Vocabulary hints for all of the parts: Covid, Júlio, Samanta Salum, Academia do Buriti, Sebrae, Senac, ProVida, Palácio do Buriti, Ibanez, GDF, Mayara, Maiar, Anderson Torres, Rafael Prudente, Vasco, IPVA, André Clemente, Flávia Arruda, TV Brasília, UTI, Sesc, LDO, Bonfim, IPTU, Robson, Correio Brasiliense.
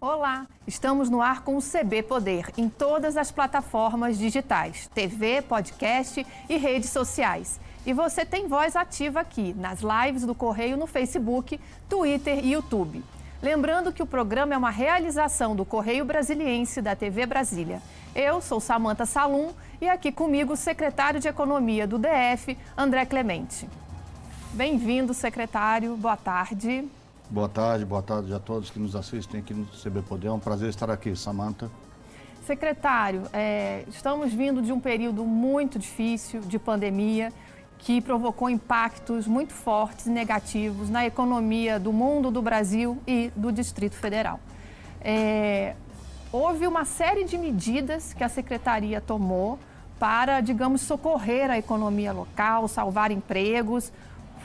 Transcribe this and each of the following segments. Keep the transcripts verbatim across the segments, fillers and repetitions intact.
Olá, estamos no ar com o C B Poder em todas as plataformas digitais, T V, podcast e redes sociais. E você tem voz ativa aqui, nas lives do Correio no Facebook, Twitter e YouTube. Lembrando que o programa é uma realização do Correio Brasiliense da T V Brasília. Eu sou Samanta Salum e aqui comigo o secretário de Economia do D F, André Clemente. Bem-vindo, secretário. Boa tarde. Boa tarde, boa tarde a todos que nos assistem aqui no C B Poder. É um prazer estar aqui, Samanta. Secretário, é, estamos vindo de um período muito difícil de pandemia que provocou impactos muito fortes e negativos na economia do mundo, do Brasil e do Distrito Federal. É, houve uma série de medidas que a Secretaria tomou para, digamos, socorrer a economia local, salvar empregos.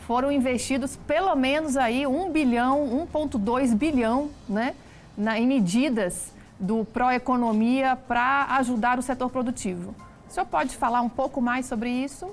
Foram investidos pelo menos aí um bilhão, um vírgula dois bilhão, né, na, em medidas do Pró-Economia para ajudar o setor produtivo. O senhor pode falar um pouco mais sobre isso?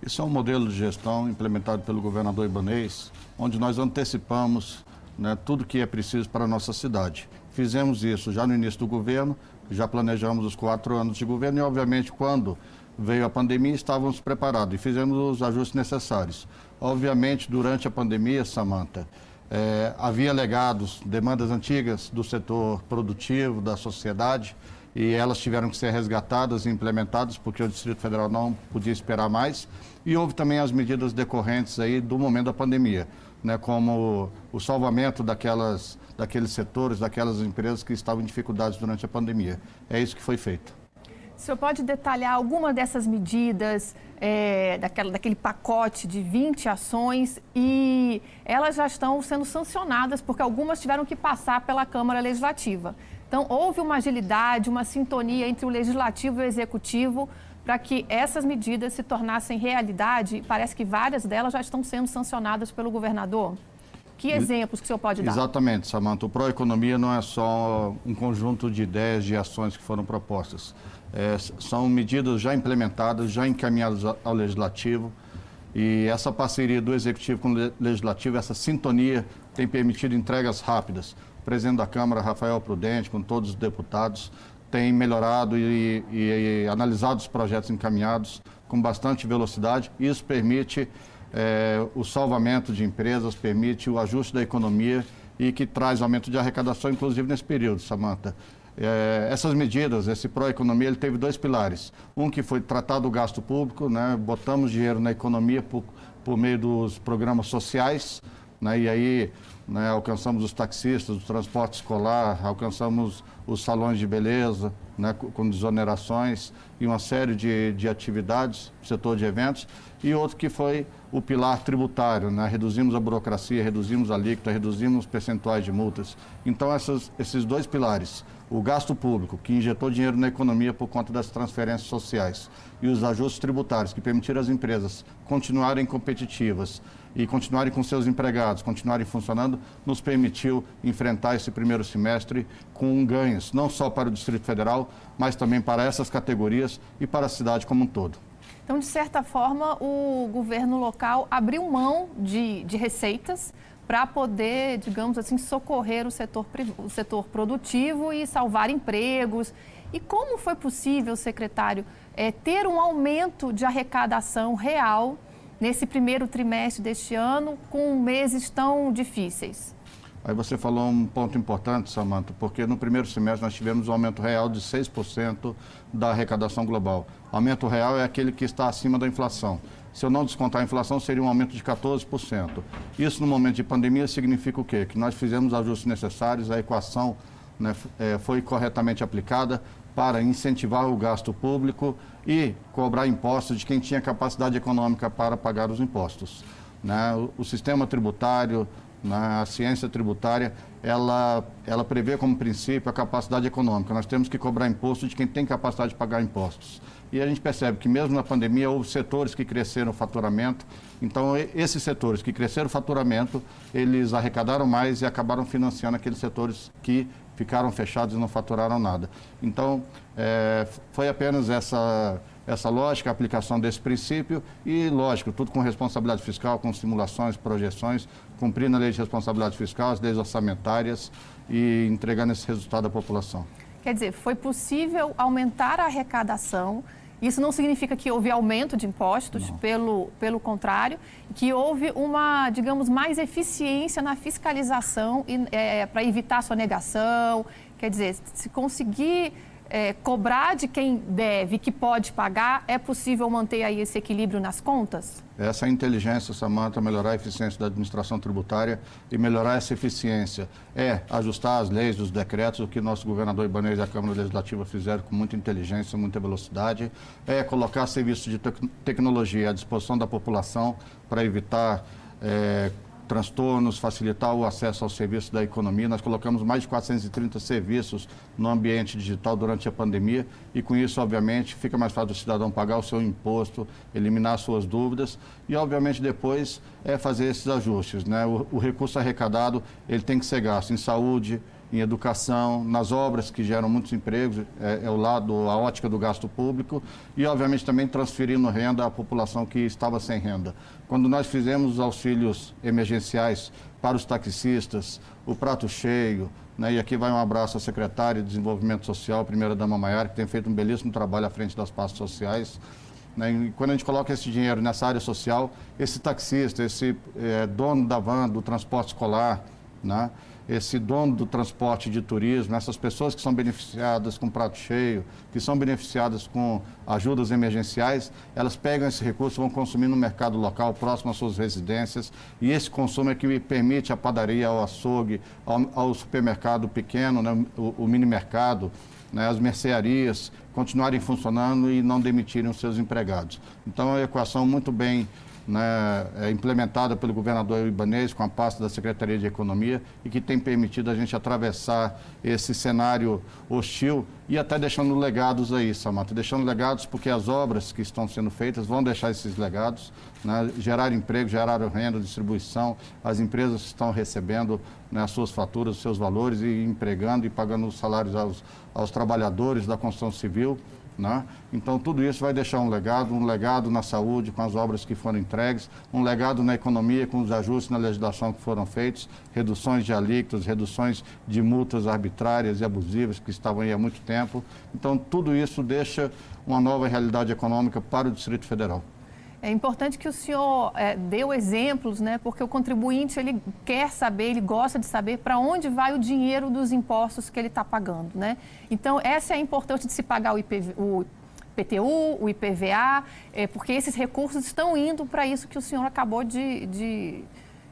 Isso é um modelo de gestão implementado pelo governador Ibanez, onde nós antecipamos, né, tudo que é preciso para a nossa cidade. Fizemos isso já no início do governo, já planejamos os quatro anos de governo e, obviamente, quando veio a pandemia, estávamos preparados e fizemos os ajustes necessários. Obviamente, durante a pandemia, Samanta, eh, havia legados, demandas antigas do setor produtivo, da sociedade, e elas tiveram que ser resgatadas e implementadas, porque o Distrito Federal não podia esperar mais. E houve também as medidas decorrentes aí do momento da pandemia, né, como o salvamento daquelas, daqueles setores, daquelas empresas que estavam em dificuldades durante a pandemia. É isso que foi feito. O senhor pode detalhar alguma dessas medidas, é, daquela, daquele pacote de vinte ações, e elas já estão sendo sancionadas, porque algumas tiveram que passar pela Câmara Legislativa. Então, houve uma agilidade, uma sintonia entre o Legislativo e o Executivo para que essas medidas se tornassem realidade. Parece que várias delas já estão sendo sancionadas pelo governador. Que exemplos que o senhor pode dar? Exatamente, Samanta. O Pró-Economia não é só um conjunto de ideias, de ações que foram propostas. É, são medidas já implementadas, já encaminhadas ao Legislativo. E essa parceria do Executivo com o Legislativo, essa sintonia, tem permitido entregas rápidas. O presidente da Câmara, Rafael Prudente, com todos os deputados, tem melhorado e, e, e analisado os projetos encaminhados com bastante velocidade. Isso permite... É, o salvamento de empresas, permite o ajuste da economia e que traz aumento de arrecadação, inclusive nesse período, Samanta. É, essas medidas, esse Pró-Economia, ele teve dois pilares. Um que foi tratar do gasto público, né? Botamos dinheiro na economia por, por meio dos programas sociais, né? E aí, né, alcançamos os taxistas, o transporte escolar, alcançamos os salões de beleza, né, com desonerações e uma série de, de atividades, setor de eventos. E outro que foi o pilar tributário, né? Reduzimos a burocracia, reduzimos a alíquota, reduzimos percentuais de multas. Então, essas, esses dois pilares, o gasto público, que injetou dinheiro na economia por conta das transferências sociais, e os ajustes tributários, que permitiram às empresas continuarem competitivas e continuarem com seus empregados, continuarem funcionando, nos permitiu enfrentar esse primeiro semestre com ganhos, não só para o Distrito Federal, mas também para essas categorias e para a cidade como um todo. Então, de certa forma, o governo local abriu mão de, de receitas para poder, digamos assim, socorrer o setor, o setor produtivo e salvar empregos. E como foi possível, secretário, é, ter um aumento de arrecadação real nesse primeiro trimestre deste ano, com meses tão difíceis? Aí você falou um ponto importante, Samanta, porque no primeiro semestre nós tivemos um aumento real de seis por cento da arrecadação global. Aumento real é aquele que está acima da inflação. Se eu não descontar a inflação, seria um aumento de quatorze por cento. Isso, no momento de pandemia, significa o quê? Que nós fizemos os ajustes necessários, a equação, né, foi corretamente aplicada para incentivar o gasto público e cobrar impostos de quem tinha capacidade econômica para pagar os impostos, né? O, o sistema tributário, né, a ciência tributária, ela, ela prevê como princípio a capacidade econômica. Nós temos que cobrar imposto de quem tem capacidade de pagar impostos. E a gente percebe que mesmo na pandemia houve setores que cresceram o faturamento. Então, esses setores que cresceram o faturamento, eles arrecadaram mais e acabaram financiando aqueles setores que ficaram fechados e não faturaram nada. Então, é, foi apenas essa, essa lógica, a aplicação desse princípio e, lógico, tudo com responsabilidade fiscal, com simulações, projeções, cumprindo a lei de responsabilidade fiscal, as leis orçamentárias e entregando esse resultado à população. Quer dizer, foi possível aumentar a arrecadação. Isso não significa que houve aumento de impostos, pelo, pelo contrário, que houve uma, digamos, mais eficiência na fiscalização é, para evitar a sonegação. Quer dizer, se conseguir é, cobrar de quem deve, que pode pagar, é possível manter aí esse equilíbrio nas contas? Essa inteligência, Samanta, melhorar a eficiência da administração tributária e melhorar essa eficiência é ajustar as leis, os decretos, o que nosso governador Ibanez e a Câmara Legislativa fizeram com muita inteligência, muita velocidade, é colocar serviços de tec- tecnologia à disposição da população para evitar é, transtornos, facilitar o acesso aos serviços da economia. Nós colocamos mais de quatrocentos e trinta serviços no ambiente digital durante a pandemia e com isso, obviamente, fica mais fácil o cidadão pagar o seu imposto, eliminar suas dúvidas e, obviamente, depois é fazer esses ajustes, né? O, o recurso arrecadado, ele tem que ser gasto em saúde, em educação, nas obras que geram muitos empregos, é, é o lado, a ótica do gasto público e, obviamente, também transferindo renda à população que estava sem renda. Quando nós fizemos os auxílios emergenciais para os taxistas, o prato cheio, né, e aqui vai um abraço à secretária de Desenvolvimento Social, primeira-dama Maiar, que tem feito um belíssimo trabalho à frente das pastas sociais. Né, e quando a gente coloca esse dinheiro nessa área social, esse taxista, esse é, dono da van, do transporte escolar, né, esse dono do transporte de turismo, essas pessoas que são beneficiadas com prato cheio, que são beneficiadas com ajudas emergenciais, elas pegam esse recurso, vão consumir no mercado local, próximo às suas residências, e esse consumo é que permite à padaria, ao açougue, ao, ao supermercado pequeno, né, o, o mini mercado, né, as mercearias, continuarem funcionando e não demitirem os seus empregados. Então, é uma equação muito bem Né, é implementada pelo governador Ibanez com a pasta da Secretaria de Economia e que tem permitido a gente atravessar esse cenário hostil e até deixando legados aí, Samanta, deixando legados porque as obras que estão sendo feitas vão deixar esses legados, né, gerar emprego, gerar renda, distribuição, as empresas estão recebendo, né, as suas faturas, os seus valores e empregando e pagando os salários aos, aos trabalhadores da construção civil. Né? Então, tudo isso vai deixar um legado, um legado na saúde, com as obras que foram entregues, um legado na economia, com os ajustes na legislação que foram feitos, reduções de alíquotas, reduções de multas arbitrárias e abusivas que estavam aí há muito tempo. Então, tudo isso deixa uma nova realidade econômica para o Distrito Federal. É importante que o senhor é, deu exemplos, né? Porque o contribuinte, ele quer saber, ele gosta de saber para onde vai o dinheiro dos impostos que ele está pagando, né? Então, essa é a importância de se pagar o I P T U, o I P V A, é, porque esses recursos estão indo para isso que o senhor acabou de, de,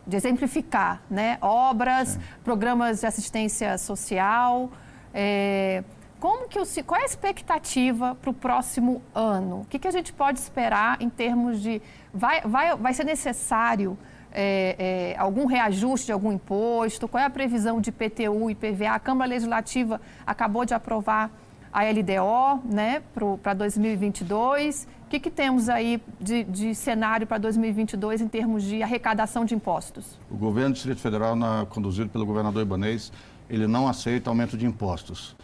de exemplificar, né? Obras, sim, programas de assistência social. É, Como que o, qual é a expectativa para o próximo ano? O que, que a gente pode esperar em termos de... Vai, vai, vai ser necessário é, é, algum reajuste de algum imposto? Qual é a previsão de I P T U e I P V A? A Câmara Legislativa acabou de aprovar a L D O, né, para dois mil e vinte e dois. O que, que temos aí de, de cenário para dois mil e vinte e dois em termos de arrecadação de impostos? O governo do Distrito Federal, na, conduzido pelo governador Ibanez, ele não aceita aumento de impostos.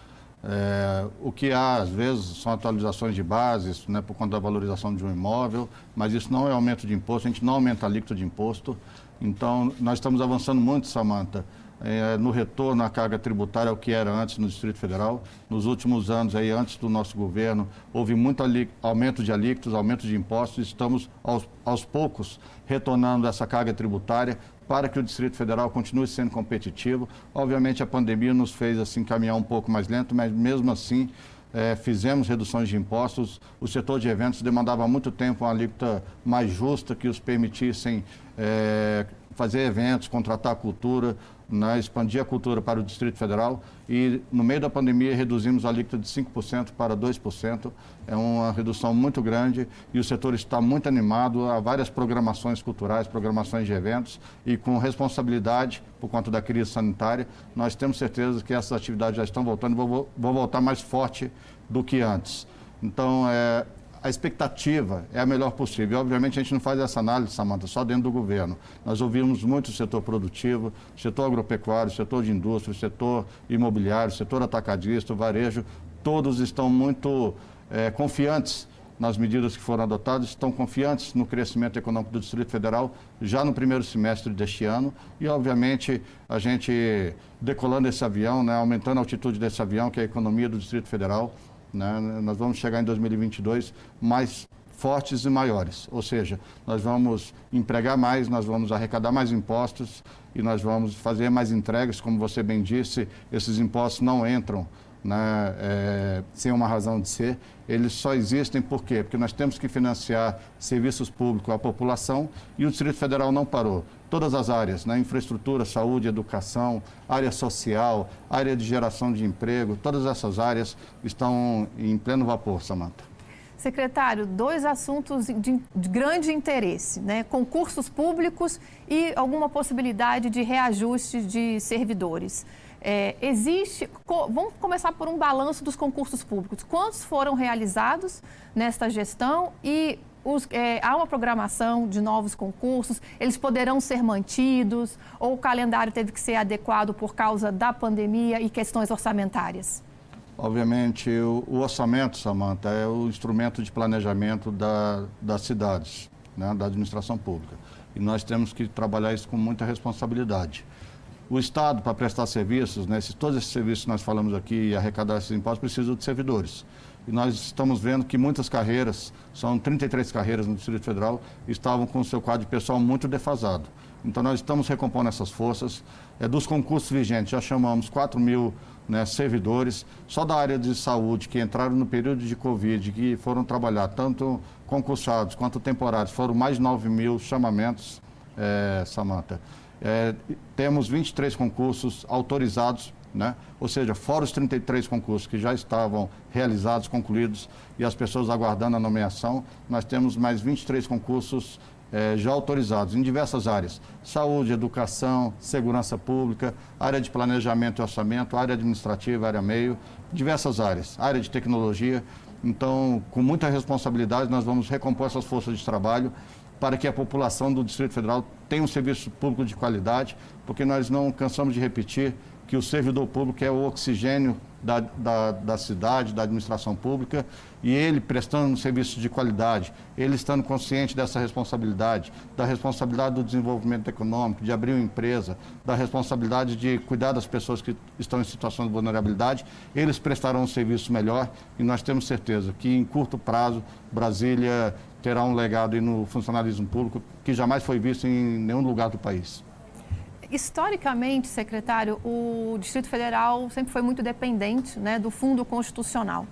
É, o que há, às vezes, são atualizações de bases, né, por conta da valorização de um imóvel, mas isso não é aumento de imposto, a gente não aumenta a alíquota de imposto. Então, nós estamos avançando muito, Samanta, é, no retorno à carga tributária, ao que era antes no Distrito Federal. Nos últimos anos, aí, antes do nosso governo, houve muito aumento de alíquotas, aumento de impostos, e estamos, aos, aos poucos, retornando essa carga tributária, para que o Distrito Federal continue sendo competitivo. Obviamente, a pandemia nos fez assim caminhar um pouco mais lento, mas mesmo assim é, fizemos reduções de impostos. O setor de eventos demandava há muito tempo uma alíquota mais justa, que os permitissem é, fazer eventos, contratar cultura, né, expandir a cultura para o Distrito Federal. E no meio da pandemia reduzimos a alíquota de cinco por cento para dois por cento. É uma redução muito grande e o setor está muito animado. Há várias programações culturais, programações de eventos e com responsabilidade por conta da crise sanitária. Nós temos certeza que essas atividades já estão voltando e vão voltar mais forte do que antes. Então, é... a expectativa é a melhor possível. Obviamente, a gente não faz essa análise, Samanta, só dentro do governo. Nós ouvimos muito o setor produtivo, o setor agropecuário, o setor de indústria, o setor imobiliário, o setor atacadista, o varejo. Todos estão muito é, confiantes nas medidas que foram adotadas, estão confiantes no crescimento econômico do Distrito Federal já no primeiro semestre deste ano e, obviamente, a gente decolando esse avião, né, aumentando a altitude desse avião, que é a economia do Distrito Federal, né, nós vamos chegar em dois mil e vinte e dois mais fortes e maiores, ou seja, nós vamos empregar mais, nós vamos arrecadar mais impostos e nós vamos fazer mais entregas, como você bem disse, esses impostos não entram, né, é, sem uma razão de ser, eles só existem por quê? Porque nós temos que financiar serviços públicos à população e o Distrito Federal não parou. Todas as áreas, né, infraestrutura, saúde, educação, área social, área de geração de emprego, todas essas áreas estão em pleno vapor, Samanta. Secretário, dois assuntos de grande interesse, né? Concursos públicos e alguma possibilidade de reajuste de servidores. É, existe, co, vamos começar por um balanço dos concursos públicos. Quantos foram realizados nesta gestão e os, é, há uma programação de novos concursos? Eles poderão ser mantidos ou o calendário teve que ser adequado por causa da pandemia e questões orçamentárias? Obviamente, o, o orçamento, Samanta, é o instrumento de planejamento da, das cidades, né, da administração pública. E nós temos que trabalhar isso com muita responsabilidade. O Estado, para prestar serviços, né, se todos esses serviços que nós falamos aqui e arrecadar esses impostos, precisa de servidores. E nós estamos vendo que muitas carreiras, são trinta e três carreiras no Distrito Federal, estavam com o seu quadro de pessoal muito defasado. Então, nós estamos recompondo essas forças. É, dos concursos vigentes, já chamamos quatro mil, né, servidores, só da área de saúde, que entraram no período de Covid, que foram trabalhar, tanto concursados quanto temporários, foram mais de nove mil chamamentos, é, Samanta. É, temos vinte e três concursos autorizados, né? Ou seja, fora os trinta e três concursos que já estavam realizados, concluídos e as pessoas aguardando a nomeação, nós temos mais vinte e três concursos é, já autorizados em diversas áreas, saúde, educação, segurança pública, área de planejamento e orçamento, área administrativa, área meio, diversas áreas, área de tecnologia. Então, com muita responsabilidade, nós vamos recompor essas forças de trabalho para que a população do Distrito Federal tenha um serviço público de qualidade, porque nós não cansamos de repetir que o servidor público é o oxigênio da, da, da cidade, da administração pública, e ele prestando um serviço de qualidade, ele estando consciente dessa responsabilidade, da responsabilidade do desenvolvimento econômico, de abrir uma empresa, da responsabilidade de cuidar das pessoas que estão em situação de vulnerabilidade, eles prestarão um serviço melhor e nós temos certeza que em curto prazo, Brasília terá um legado no funcionalismo público que jamais foi visto em nenhum lugar do país. Historicamente, secretário, o Distrito Federal sempre foi muito dependente, né, do Fundo Constitucional,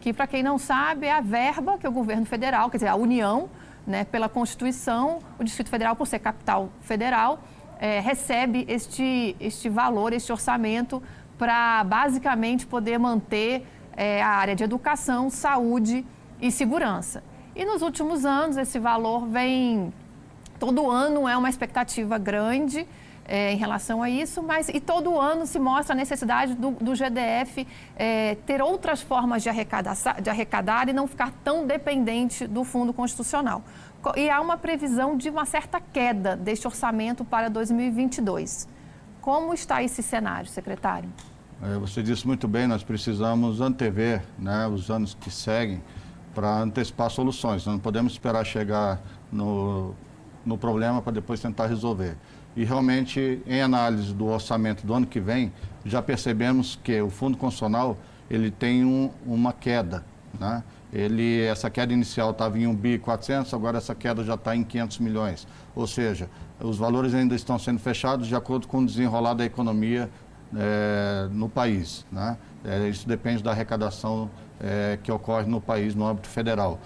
que, para quem não sabe, é a verba que o governo federal, quer dizer, a União, né, pela Constituição, o Distrito Federal, por ser capital federal, é, recebe este, este valor, este orçamento, para basicamente poder manter é, a área de educação, saúde e segurança. E nos últimos anos, esse valor vem... Todo ano é uma expectativa grande é, em relação a isso, mas e todo ano se mostra a necessidade do, do G D F é, ter outras formas de arrecadar, de arrecadar e não ficar tão dependente do Fundo Constitucional. E há uma previsão de uma certa queda deste orçamento para dois mil e vinte e dois. Como está esse cenário, secretário? É, você disse muito bem, nós precisamos antever, né, os anos que seguem para antecipar soluções. Nós não podemos esperar chegar no, no problema para depois tentar resolver. E realmente, em análise do orçamento do ano que vem, já percebemos que o Fundo Constitucional ele tem um, uma queda, né? Ele, essa queda inicial estava em um bilhão e quatrocentos, agora essa queda já está em quinhentos milhões. Ou seja, os valores ainda estão sendo fechados de acordo com o desenrolar da economia é, no país, né? É, isso depende da arrecadação é, que ocorre no país, no âmbito federal.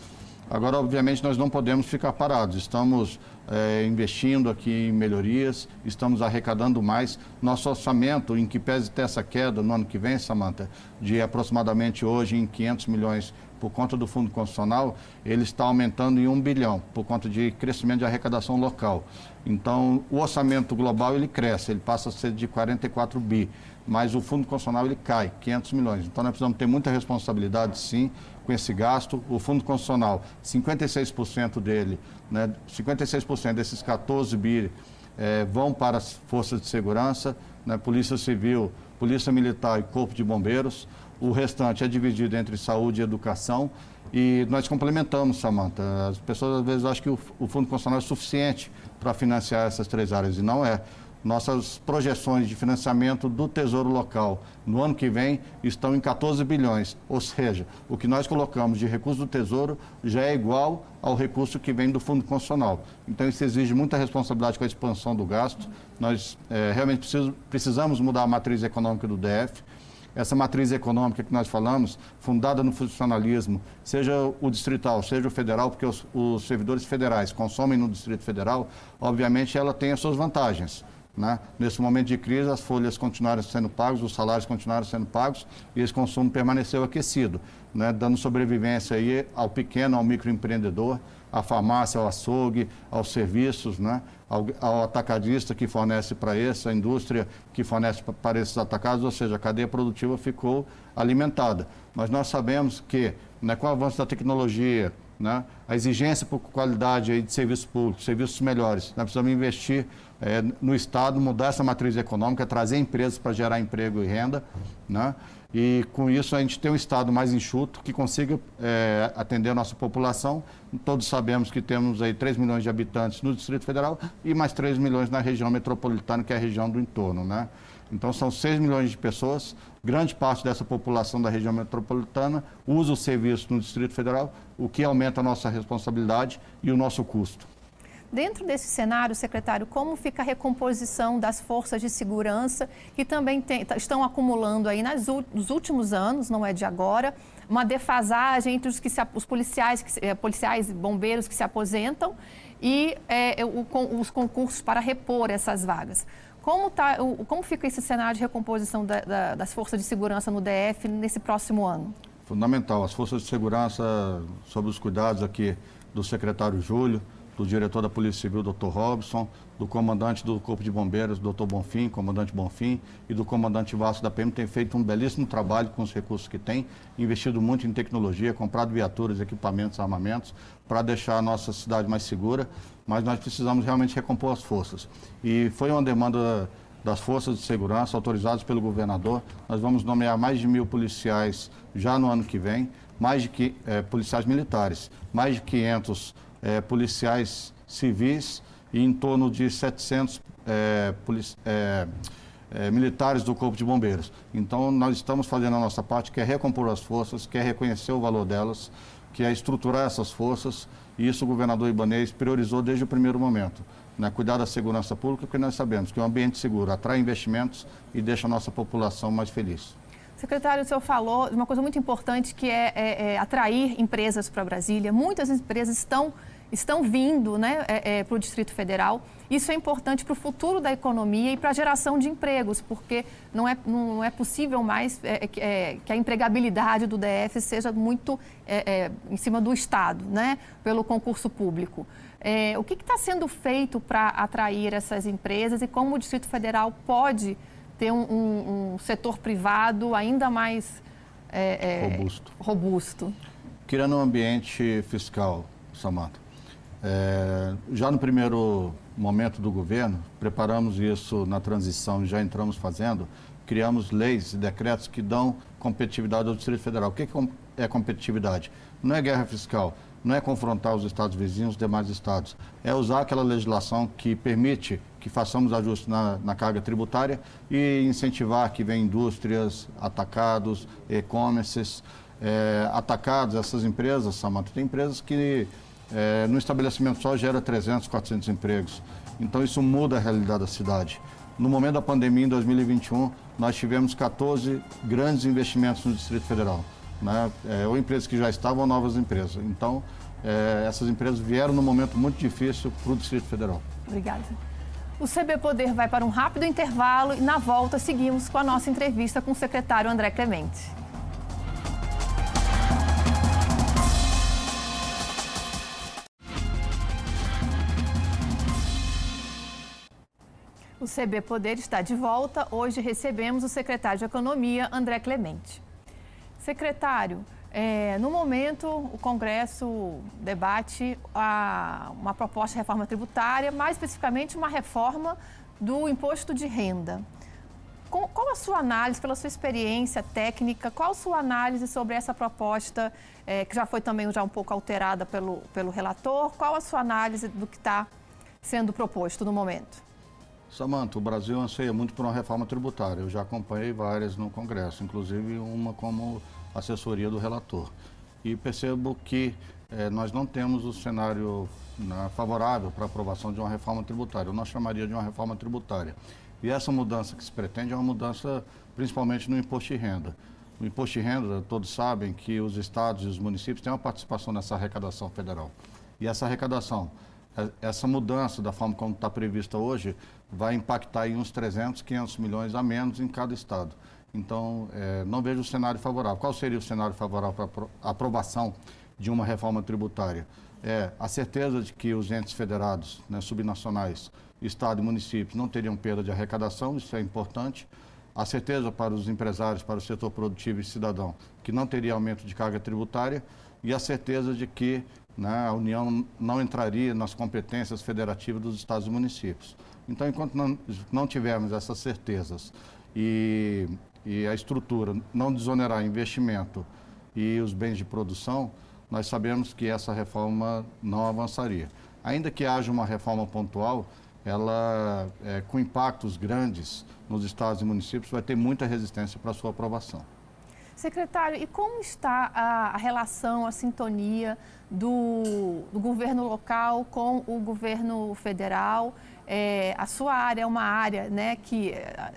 Agora, obviamente, nós não podemos ficar parados, estamos é, investindo aqui em melhorias, estamos arrecadando mais. Nosso orçamento, em que pese ter essa queda no ano que vem, Samanta, de aproximadamente hoje em quinhentos milhões por conta do Fundo Constitucional, ele está aumentando em um bilhão por conta de crescimento de arrecadação local. Então, o orçamento global ele cresce, ele passa a ser de quarenta e quatro bi, mas o Fundo Constitucional ele cai, quinhentos milhões. Então, nós precisamos ter muita responsabilidade, sim, com esse gasto. O Fundo Constitucional, cinquenta e seis por cento dele, né, cinquenta e seis por cento desses quatorze bi é, vão para as forças de segurança, né, Polícia Civil, Polícia Militar e Corpo de Bombeiros. o restante é dividido entre saúde e educação. E nós complementamos, Samanta. As pessoas às vezes acham que o, o fundo constitucional é suficiente para financiar essas três áreas, e não é. Nossas projeções de financiamento do Tesouro Local no ano que vem estão em quatorze bilhões, ou seja, o que nós colocamos de recurso do Tesouro já é igual ao recurso que vem do Fundo Constitucional. Então, isso exige muita responsabilidade com a expansão do gasto. Nós é, realmente preciso, precisamos mudar a matriz econômica do D F. Essa matriz econômica que nós falamos, fundada no funcionalismo, seja o distrital, seja o federal, porque os, os servidores federais consomem no Distrito Federal, obviamente ela tem as suas vantagens. Né? Nesse momento de crise, as folhas continuaram sendo pagas, os salários continuaram sendo pagos e esse consumo permaneceu aquecido, né? Dando sobrevivência aí ao pequeno, ao microempreendedor, à farmácia, ao açougue, aos serviços, né? ao, ao atacadista que fornece para essa indústria, que fornece para esses atacados, ou seja, a cadeia produtiva ficou alimentada. Mas nós sabemos que, né, com o avanço da tecnologia, né, a exigência por qualidade aí de serviços públicos, serviços melhores, nós precisamos investir É, no Estado, mudar essa matriz econômica, trazer empresas para gerar emprego e renda, né? E com isso a gente tem um Estado mais enxuto, que consiga é, atender a nossa população. Todos sabemos que temos aí três milhões de habitantes no Distrito Federal e mais três milhões na região metropolitana, que é a região do entorno, né? Então são seis milhões de pessoas, grande parte dessa população da região metropolitana usa o serviço no Distrito Federal, o que aumenta a nossa responsabilidade e o nosso custo. Dentro desse cenário, secretário, como fica a recomposição das forças de segurança que também tem, estão acumulando aí nas, nos últimos anos, não é de agora, uma defasagem entre os, que se, os policiais, que, eh, policiais e bombeiros que se aposentam e eh, o, com, os concursos para repor essas vagas? Como, tá, o, como fica esse cenário de recomposição da, da, das forças de segurança no D F nesse próximo ano? Fundamental. As forças de segurança, sob os cuidados aqui do secretário Júlio, do diretor da Polícia Civil, doutor Robson, do comandante do Corpo de Bombeiros, doutor Bonfim, comandante Bonfim, e do comandante Vasco da P M, tem feito um belíssimo trabalho com os recursos que tem, investido muito em tecnologia, comprado viaturas, equipamentos, armamentos, para deixar a nossa cidade mais segura, mas nós precisamos realmente recompor as forças. E foi uma demanda das forças de segurança, autorizadas pelo governador. Nós vamos nomear mais de mil policiais já no ano que vem, mais de que, eh, policiais militares, mais de quinhentos É, policiais civis e em torno de setecentos é, é, é, militares do Corpo de Bombeiros. Então, nós estamos fazendo a nossa parte, que é recompor as forças, que é reconhecer o valor delas, que é estruturar essas forças, e isso o governador Ibanez priorizou desde o primeiro momento, né? Cuidar da segurança pública, porque nós sabemos que um ambiente seguro atrai investimentos e deixa a nossa população mais feliz. Secretário, o senhor falou de uma coisa muito importante, que é, é, é atrair empresas para Brasília. Muitas empresas estão... estão vindo, né, é, é, para o Distrito Federal. Isso é importante para o futuro da economia e para a geração de empregos, porque não é, não é possível mais é, é, que a empregabilidade do D F seja muito é, é, em cima do Estado, né, pelo concurso público. É, o que está sendo feito para atrair essas empresas e como o Distrito Federal pode ter um, um, um setor privado ainda mais é, é, robusto. robusto? Criando um ambiente fiscal, Samanta. É, já no primeiro momento do governo, preparamos isso na transição, já entramos fazendo, criamos leis e decretos que dão competitividade ao Distrito Federal. O que é competitividade? Não é guerra fiscal, não é confrontar os estados vizinhos, os demais estados. É usar aquela legislação que permite que façamos ajustes na, na carga tributária e incentivar que venham indústrias, atacados, e-commerces, é, atacados, essas empresas, Samanta, tem empresas que... É, no estabelecimento só gera trezentos, quatrocentos empregos. Então, isso muda a realidade da cidade. No momento da pandemia, em dois mil e vinte e um, nós tivemos quatorze grandes investimentos no Distrito Federal, né? É, ou empresas que já estavam, ou novas empresas. Então, é, essas empresas vieram num momento muito difícil para o Distrito Federal. Obrigada. O C B Poder vai para um rápido intervalo e, na volta, seguimos com a nossa entrevista com o secretário André Clemente. O C B Poder está de volta. Hoje recebemos o secretário de Economia, André Clemente. Secretário, é, no momento o Congresso debate a, uma proposta de reforma tributária, mais especificamente uma reforma do imposto de renda. Qual a sua análise, pela sua experiência técnica, qual a sua análise sobre essa proposta, é, que já foi também já um pouco alterada pelo, pelo relator? Qual a sua análise do que está sendo proposto no momento? Samanta, o Brasil anseia muito por uma reforma tributária. Eu já acompanhei várias no Congresso, inclusive uma como assessoria do relator. E percebo que eh, nós não temos o cenário na, favorável para a aprovação de uma reforma tributária. Eu não chamaria de uma reforma tributária. E essa mudança que se pretende é uma mudança principalmente no imposto de renda. O imposto de renda, todos sabem que os estados e os municípios têm uma participação nessa arrecadação federal. E essa arrecadação, essa mudança da forma como está prevista hoje, vai impactar em uns trezentos, quinhentos milhões a menos em cada estado. Então, é, não vejo o cenário favorável. Qual seria o cenário favorável para a aprovação de uma reforma tributária? É a certeza de que os entes federados, né, subnacionais, estado e municípios não teriam perda de arrecadação, isso é importante. A certeza para os empresários, para o setor produtivo e cidadão, que não teria aumento de carga tributária, e a certeza de que, né, a União não entraria nas competências federativas dos estados e municípios. Então, enquanto não, não tivermos essas certezas e, e a estrutura não desonerar investimento e os bens de produção, nós sabemos que essa reforma não avançaria. Ainda que haja uma reforma pontual, ela, é, com impactos grandes nos estados e municípios, vai ter muita resistência para a sua aprovação. Secretário, e como está a, a relação, a sintonia do, do governo local com o governo federal? É, a sua área é uma área, né, que a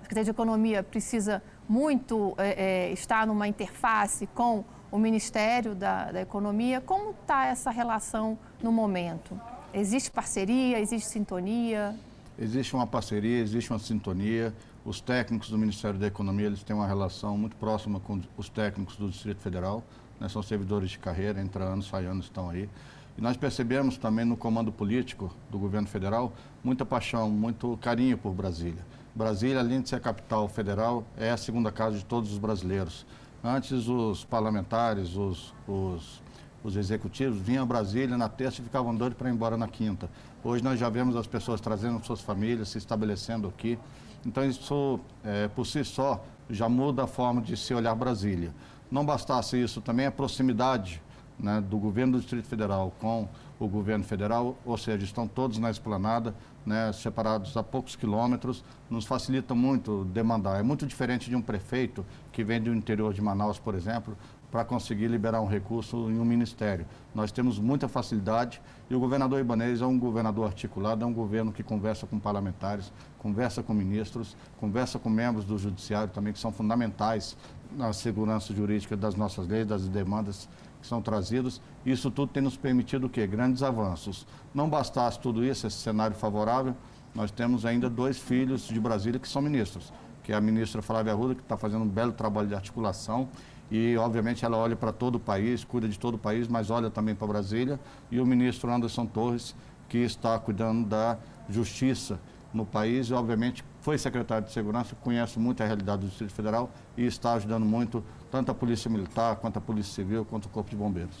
Secretaria de Economia precisa muito é, é, estar numa interface com o Ministério da, da Economia. Como está essa relação no momento? Existe parceria? Existe sintonia? Existe uma parceria, existe uma sintonia. Os técnicos do Ministério da Economia, eles têm uma relação muito próxima com os técnicos do Distrito Federal, né? São servidores de carreira, entra ano, sai ano, estão aí. E nós percebemos também no comando político do governo federal muita paixão, muito carinho por Brasília. Brasília, além de ser a capital federal, é a segunda casa de todos os brasileiros. Antes, os parlamentares, os... os Os executivos vinham a Brasília na terça e ficavam doidos para ir embora na quinta. Hoje nós já vemos as pessoas trazendo suas famílias, se estabelecendo aqui. Então isso, é, por si só, já muda a forma de se olhar Brasília. Não bastasse isso, também a proximidade, né, do governo do Distrito Federal com o governo federal, ou seja, estão todos na esplanada, né, separados a poucos quilômetros, nos facilita muito demandar. É muito diferente de um prefeito que vem do interior de Manaus, por exemplo, para conseguir liberar um recurso em um ministério. Nós temos muita facilidade e o governador Ibanez é um governador articulado, é um governo que conversa com parlamentares, conversa com ministros, conversa com membros do judiciário também, que são fundamentais na segurança jurídica das nossas leis, das demandas que são trazidas. Isso tudo tem nos permitido o quê? Grandes avanços. Não bastasse tudo isso, esse cenário favorável, nós temos ainda dois filhos de Brasília que são ministros, que é a ministra Flávia Arruda, que está fazendo um belo trabalho de articulação. E, obviamente, ela olha para todo o país, cuida de todo o país, mas olha também para Brasília. E o ministro Anderson Torres, que está cuidando da justiça no país e, obviamente, foi secretário de Segurança, conhece muito a realidade do Distrito Federal e está ajudando muito tanto a Polícia Militar, quanto a Polícia Civil, quanto o Corpo de Bombeiros.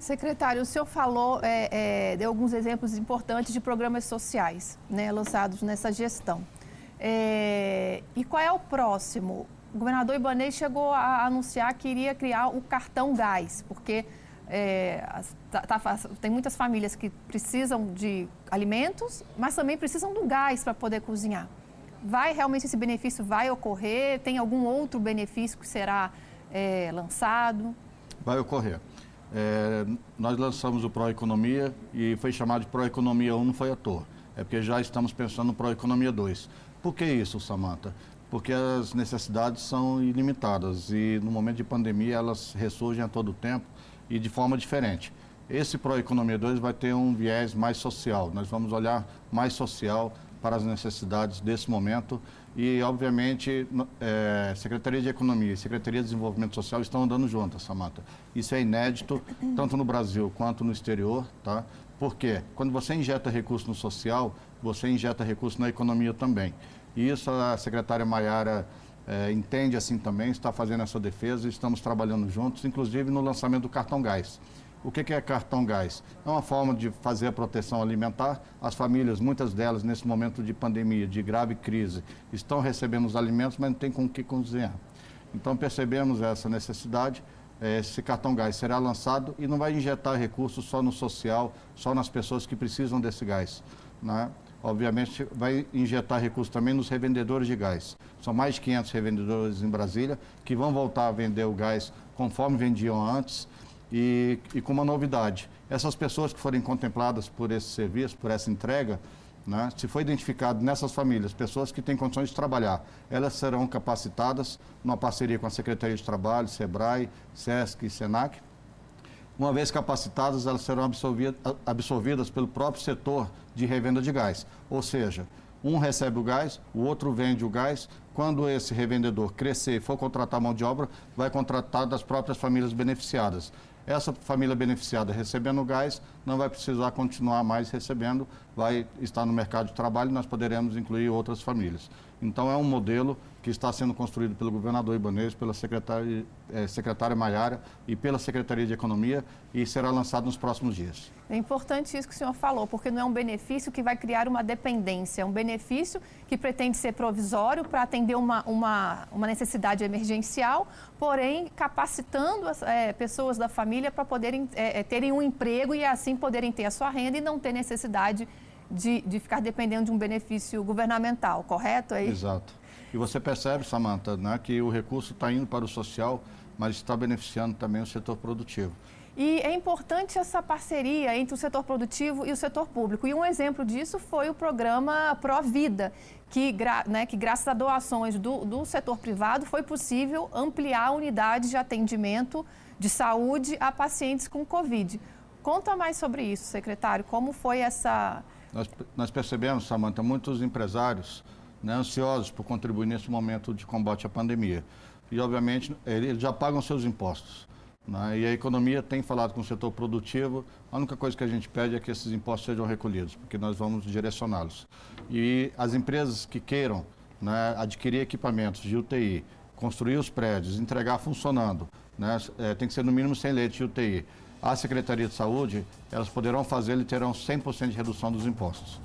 Secretário, o senhor falou, é, é, deu alguns exemplos importantes de programas sociais, né, lançados nessa gestão. É, e qual é o próximo? O governador Ibanez chegou a anunciar que iria criar o cartão gás, porque é, tá, tá, tem muitas famílias que precisam de alimentos, mas também precisam do gás para poder cozinhar. Vai realmente esse benefício vai ocorrer? Tem algum outro benefício que será é, lançado? Vai ocorrer. É, nós lançamos o Pró-Economia e foi chamado de Pró-Economia um, não foi à toa. É porque já estamos pensando no Pró-Economia dois. Por que isso, Samanta? Porque as necessidades são ilimitadas e, no momento de pandemia, elas ressurgem a todo tempo e de forma diferente. Esse Pró-Economia dois vai ter um viés mais social. Nós vamos olhar mais social para as necessidades desse momento e, obviamente, é, Secretaria de Economia e Secretaria de Desenvolvimento Social estão andando juntas, Samanta. Isso é inédito, tanto no Brasil quanto no exterior, tá? Porque quando você injeta recurso no social, você injeta recurso na economia também. E isso a secretária Mayara eh, entende assim também, está fazendo essa defesa, estamos trabalhando juntos, inclusive no lançamento do cartão gás. O que é cartão gás? É uma forma de fazer a proteção alimentar. As famílias, muitas delas, nesse momento de pandemia, de grave crise, estão recebendo os alimentos, mas não tem com o que cozinhar. Então, percebemos essa necessidade. Esse cartão gás será lançado e não vai injetar recursos só no social, só nas pessoas que precisam desse gás, né? Obviamente, vai injetar recursos também nos revendedores de gás. São mais de quinhentos revendedores em Brasília que vão voltar a vender o gás conforme vendiam antes e, e com uma novidade. Essas pessoas que forem contempladas por esse serviço, por essa entrega, né, se for identificado nessas famílias, pessoas que têm condições de trabalhar, elas serão capacitadas numa parceria com a Secretaria de Trabalho, Sebrae, Sesc e Senac. Uma vez capacitadas, elas serão absorvidas, absorvidas pelo próprio setor de revenda de gás. Ou seja, um recebe o gás, o outro vende o gás. Quando esse revendedor crescer e for contratar mão de obra, vai contratar das próprias famílias beneficiadas. Essa família beneficiada recebendo o gás não vai precisar continuar mais recebendo, vai estar no mercado de trabalho e nós poderemos incluir outras famílias. Então, é um modelo que está sendo construído pelo governador Ibanez, pela secretária, eh, secretária Mayara e pela Secretaria de Economia e será lançado nos próximos dias. É importante isso que o senhor falou, porque não é um benefício que vai criar uma dependência, é um benefício que pretende ser provisório para atender uma, uma, uma necessidade emergencial, porém capacitando as, eh, pessoas da família para poderem eh, terem um emprego e assim poderem ter a sua renda e não ter necessidade de, de ficar dependendo de um benefício governamental, correto? É isso? Exato. E você percebe, Samanta, né, que o recurso está indo para o social, mas está beneficiando também o setor produtivo. E é importante essa parceria entre o setor produtivo e o setor público. E um exemplo disso foi o programa ProVida, que, né, que graças a doações do, do setor privado foi possível ampliar unidades de atendimento de saúde a pacientes com Covid. Conta mais sobre isso, secretário. Como foi essa... Nós, nós percebemos, Samanta, muitos empresários... Né, ansiosos por contribuir nesse momento de combate à pandemia. E, obviamente, eles já pagam seus impostos, né? E a economia tem falado com o setor produtivo. A única coisa que a gente pede é que esses impostos sejam recolhidos, porque nós vamos direcioná-los. E as empresas que queiram, né, adquirir equipamentos de U T I, construir os prédios, entregar funcionando, né, é, tem que ser no mínimo cem leitos de U T I. A Secretaria de Saúde, elas poderão fazer e terão cem por cento de redução dos impostos.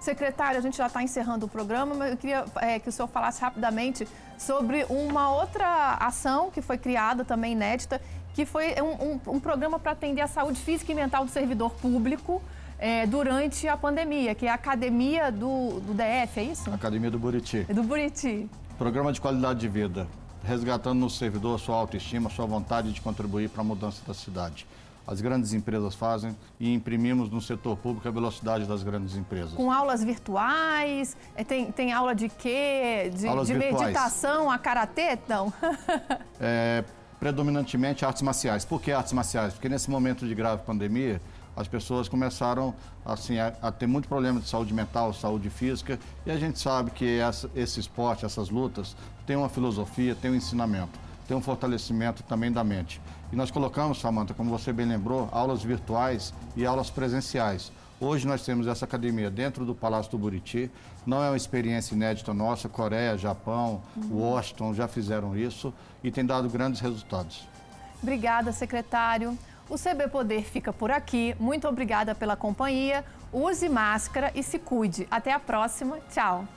Secretário, a gente já está encerrando o programa, mas eu queria é, que o senhor falasse rapidamente sobre uma outra ação que foi criada, também inédita, que foi um, um, um programa para atender a saúde física e mental do servidor público é, durante a pandemia, que é a Academia do, do D F, é isso? Academia do Buriti. É do Buriti. Programa de qualidade de vida, resgatando no servidor sua autoestima, sua vontade de contribuir para a mudança da cidade. As grandes empresas fazem e imprimimos no setor público a velocidade das grandes empresas. Com aulas virtuais, tem, tem aula de quê? De, de meditação, a karatê, não? É, predominantemente artes marciais. Por que artes marciais? Porque nesse momento de grave pandemia, as pessoas começaram assim, a, a ter muito problema de saúde mental, saúde física, e a gente sabe que essa, esse esporte, essas lutas, tem uma filosofia, tem um ensinamento, tem um fortalecimento também da mente. E nós colocamos, Samanta, como você bem lembrou, aulas virtuais e aulas presenciais. Hoje nós temos essa academia dentro do Palácio do Buriti. Não é uma experiência inédita nossa. Coreia, Japão, Washington já fizeram isso e tem dado grandes resultados. Obrigada, secretário. O C B Poder fica por aqui. Muito obrigada pela companhia. Use máscara e se cuide. Até a próxima. Tchau.